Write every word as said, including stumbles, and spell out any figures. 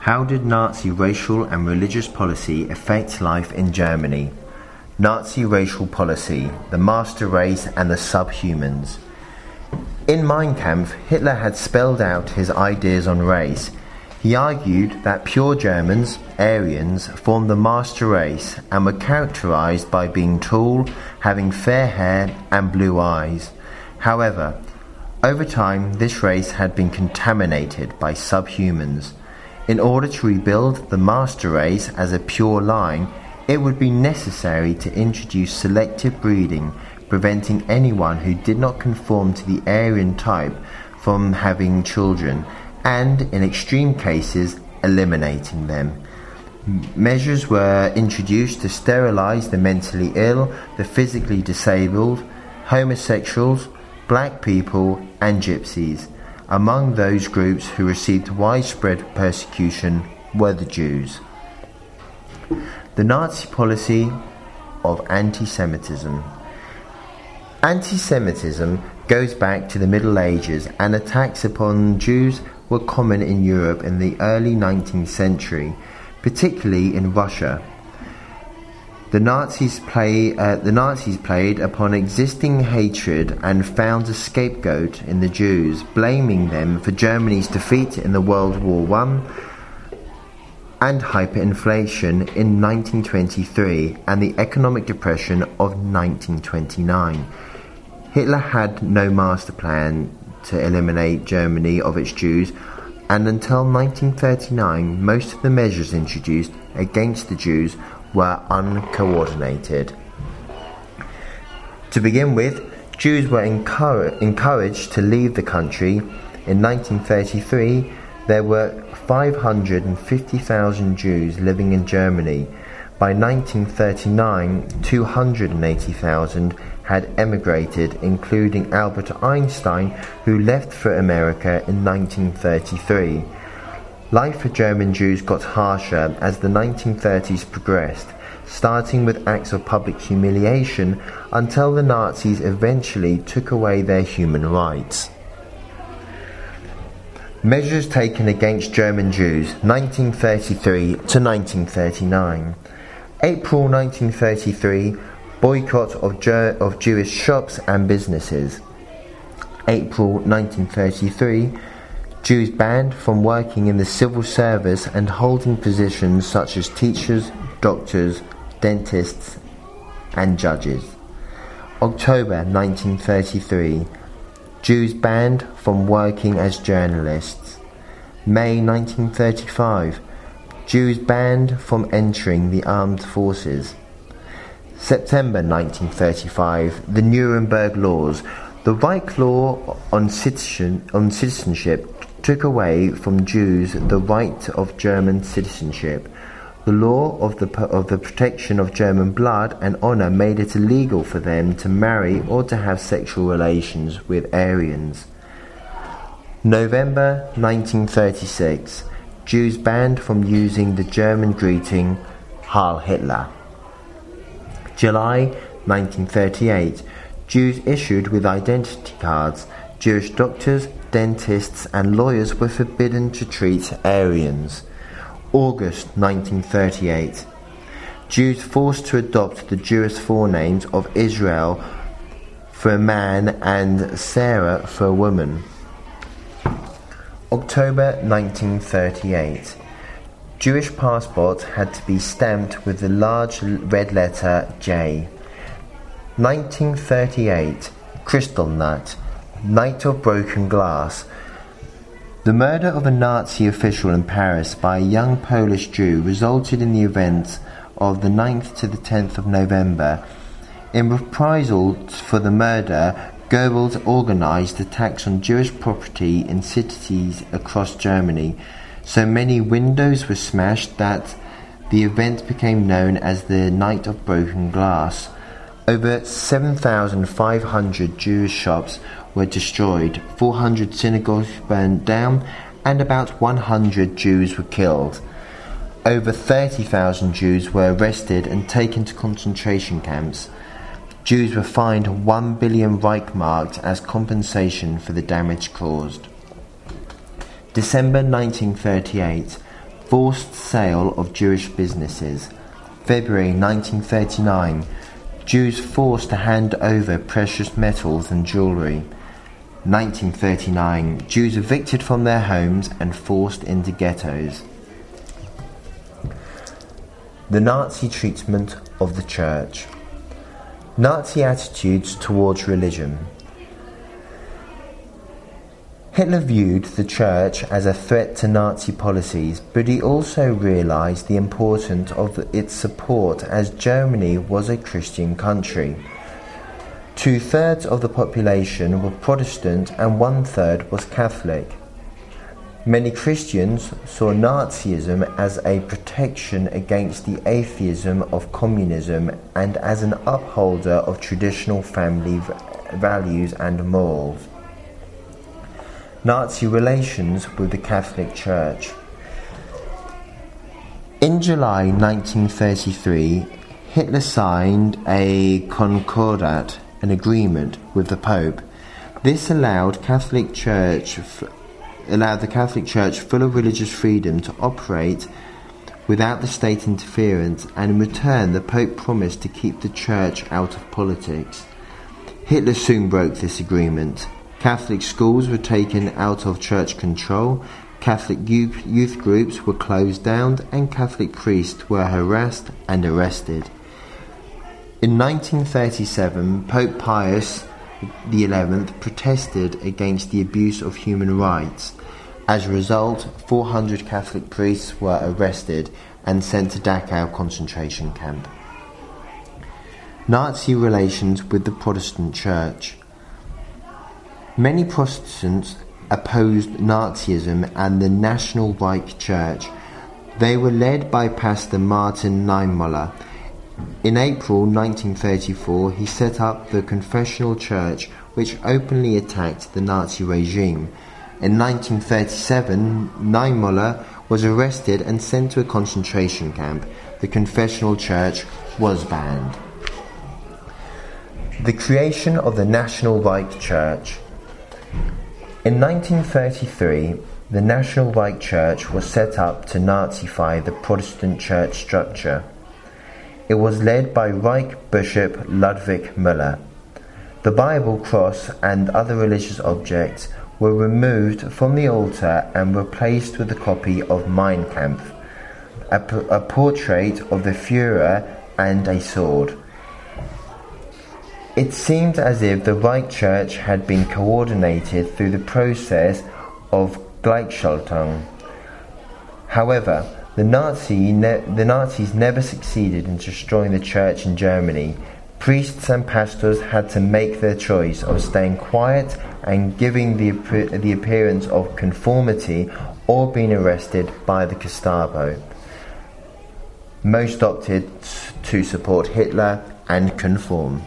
How did Nazi racial and religious policy affect life in Germany? Nazi racial policy, the master race and the subhumans. In Mein Kampf, Hitler had spelled out his ideas on race. He argued that pure Germans, Aryans, formed the master race and were characterized by being tall, having fair hair and blue eyes. However, over time this race had been contaminated by subhumans. In order to rebuild the master race as a pure line, it would be necessary to introduce selective breeding, preventing anyone who did not conform to the Aryan type from having children, and, in extreme cases, eliminating them. Measures were introduced to sterilise the mentally ill, the physically disabled, homosexuals, black people and gypsies. Among those groups who received widespread persecution were the Jews. The Nazi policy of anti-Semitism. Anti-Semitism goes back to the Middle Ages, and attacks upon Jews were common in Europe in the early nineteenth century, particularly in Russia. The Nazis, play, uh, the Nazis played upon existing hatred and found a scapegoat in the Jews, blaming them for Germany's defeat in the World War One and hyperinflation in nineteen twenty-three and the economic depression of nineteen twenty-nine. Hitler had no master plan to eliminate Germany of its Jews, and until nineteen thirty-nine, most of the measures introduced against the Jews were uncoordinated. To begin with, Jews were encourage, encouraged to leave the country. In nineteen thirty-three, there were five hundred fifty thousand Jews living in Germany. By nineteen thirty-nine, two hundred eighty thousand had emigrated, including Albert Einstein, who left for America in nineteen thirty-three. Life for German Jews got harsher as the nineteen thirties progressed, starting with acts of public humiliation until the Nazis eventually took away their human rights. Measures taken against German Jews, nineteen thirty-three to nineteen thirty-nine. April nineteen thirty-three, boycott of, Jer- of Jewish shops and businesses. April nineteen thirty-three, Jews banned from working in the civil service and holding positions such as teachers, doctors, dentists and judges. October nineteen thirty-three, Jews banned from working as journalists. May nineteen thirty-five, Jews banned from entering the armed forces. September nineteen thirty-five, the Nuremberg Laws. The Reich Law on citizenship took away from Jews the right of German citizenship. The law of the of the protection of German blood and honor made it illegal for them to marry or to have sexual relations with Aryans. November nineteen thirty-six, Jews banned from using the German greeting Heil Hitler. July nineteen thirty-eight, Jews issued with identity cards. Jewish doctors, dentists and lawyers were forbidden to treat Aryans. August nineteen thirty-eight, Jews forced to adopt the Jewish forenames of Israel for a man and Sarah for a woman. October nineteen thirty-eight, Jewish passports had to be stamped with the large red letter J. nineteen thirty-eight, Kristallnacht, Night of Broken Glass. The murder of a Nazi official in Paris by a young Polish Jew resulted in the events of the ninth to the tenth of November. In reprisal for the murder, Goebbels organised attacks on Jewish property in cities across Germany. So many windows were smashed that the event became known as the Night of Broken Glass. Over seven thousand five hundred Jewish shops were destroyed, four hundred synagogues burned down, and about one hundred Jews were killed. Over thirty thousand Jews were arrested and taken to concentration camps. Jews were fined one billion Reichmarks as compensation for the damage caused. December nineteen thirty-eight, forced sale of Jewish businesses. February nineteen thirty-nine, Jews forced to hand over precious metals and jewellery. nineteen thirty-nine, Jews evicted from their homes and forced into ghettos. The Nazi treatment of the Church. Nazi attitudes towards religion. Hitler viewed the Church as a threat to Nazi policies, but he also realised the importance of its support as Germany was a Christian country. Two-thirds of the population were Protestant and one-third was Catholic. Many Christians saw Nazism as a protection against the atheism of communism and as an upholder of traditional family values and morals. Nazi relations with the Catholic Church. In July nineteen thirty-three, Hitler signed a Concordat, an agreement with the Pope. This allowed Catholic Church f- allowed the Catholic Church full of religious freedom to operate without the state interference, and in return the Pope promised to keep the Church out of politics. Hitler soon broke this agreement. Catholic schools were taken out of Church control, Catholic youth, youth groups were closed down, and Catholic priests were harassed and arrested. In nineteen thirty-seven, Pope Pius the eleventh protested against the abuse of human rights. As a result, four hundred Catholic priests were arrested and sent to Dachau concentration camp. Nazi relations with the Protestant Church. Many Protestants opposed Nazism and the National Reich Church. They were led by Pastor Martin Niemöller. In April nineteen thirty-four, he set up the Confessional Church, which openly attacked the Nazi regime. In nineteen thirty-seven, Niemöller was arrested and sent to a concentration camp. The Confessional Church was banned. The creation of the National Reich Church. In nineteen thirty-three, the National Reich Church was set up to Nazify the Protestant church structure. It was led by Reich Bishop Ludwig Müller. The Bible, cross and other religious objects were removed from the altar and replaced with a copy of Mein Kampf, a, p- a portrait of the Führer and a sword. It seemed as if the Reich Church had been coordinated through the process of Gleichschaltung. However, The, Nazi ne- the Nazis never succeeded in destroying the church in Germany. Priests and pastors had to make their choice of staying quiet and giving the, the appearance of conformity or being arrested by the Gestapo. Most opted to support Hitler and conform.